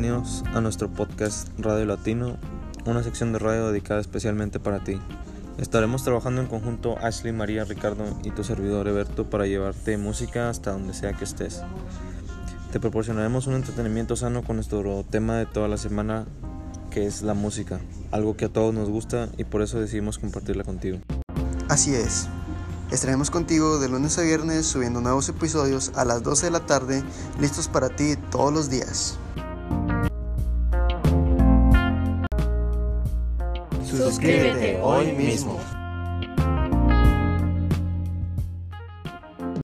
bienvenidos a nuestro podcast Radio Latino, una sección de radio dedicada especialmente para ti. Estaremos trabajando en conjunto Ashley, María, Ricardo y tu servidor Eberto para llevarte música hasta donde sea que estés. Te proporcionaremos un entretenimiento sano con nuestro tema de toda la semana, que es la música, algo que a todos nos gusta y por eso decidimos compartirla contigo. Así es. Estaremos contigo de lunes a viernes subiendo nuevos episodios a las 12 de la tarde, listos para ti todos los días. Suscríbete hoy mismo.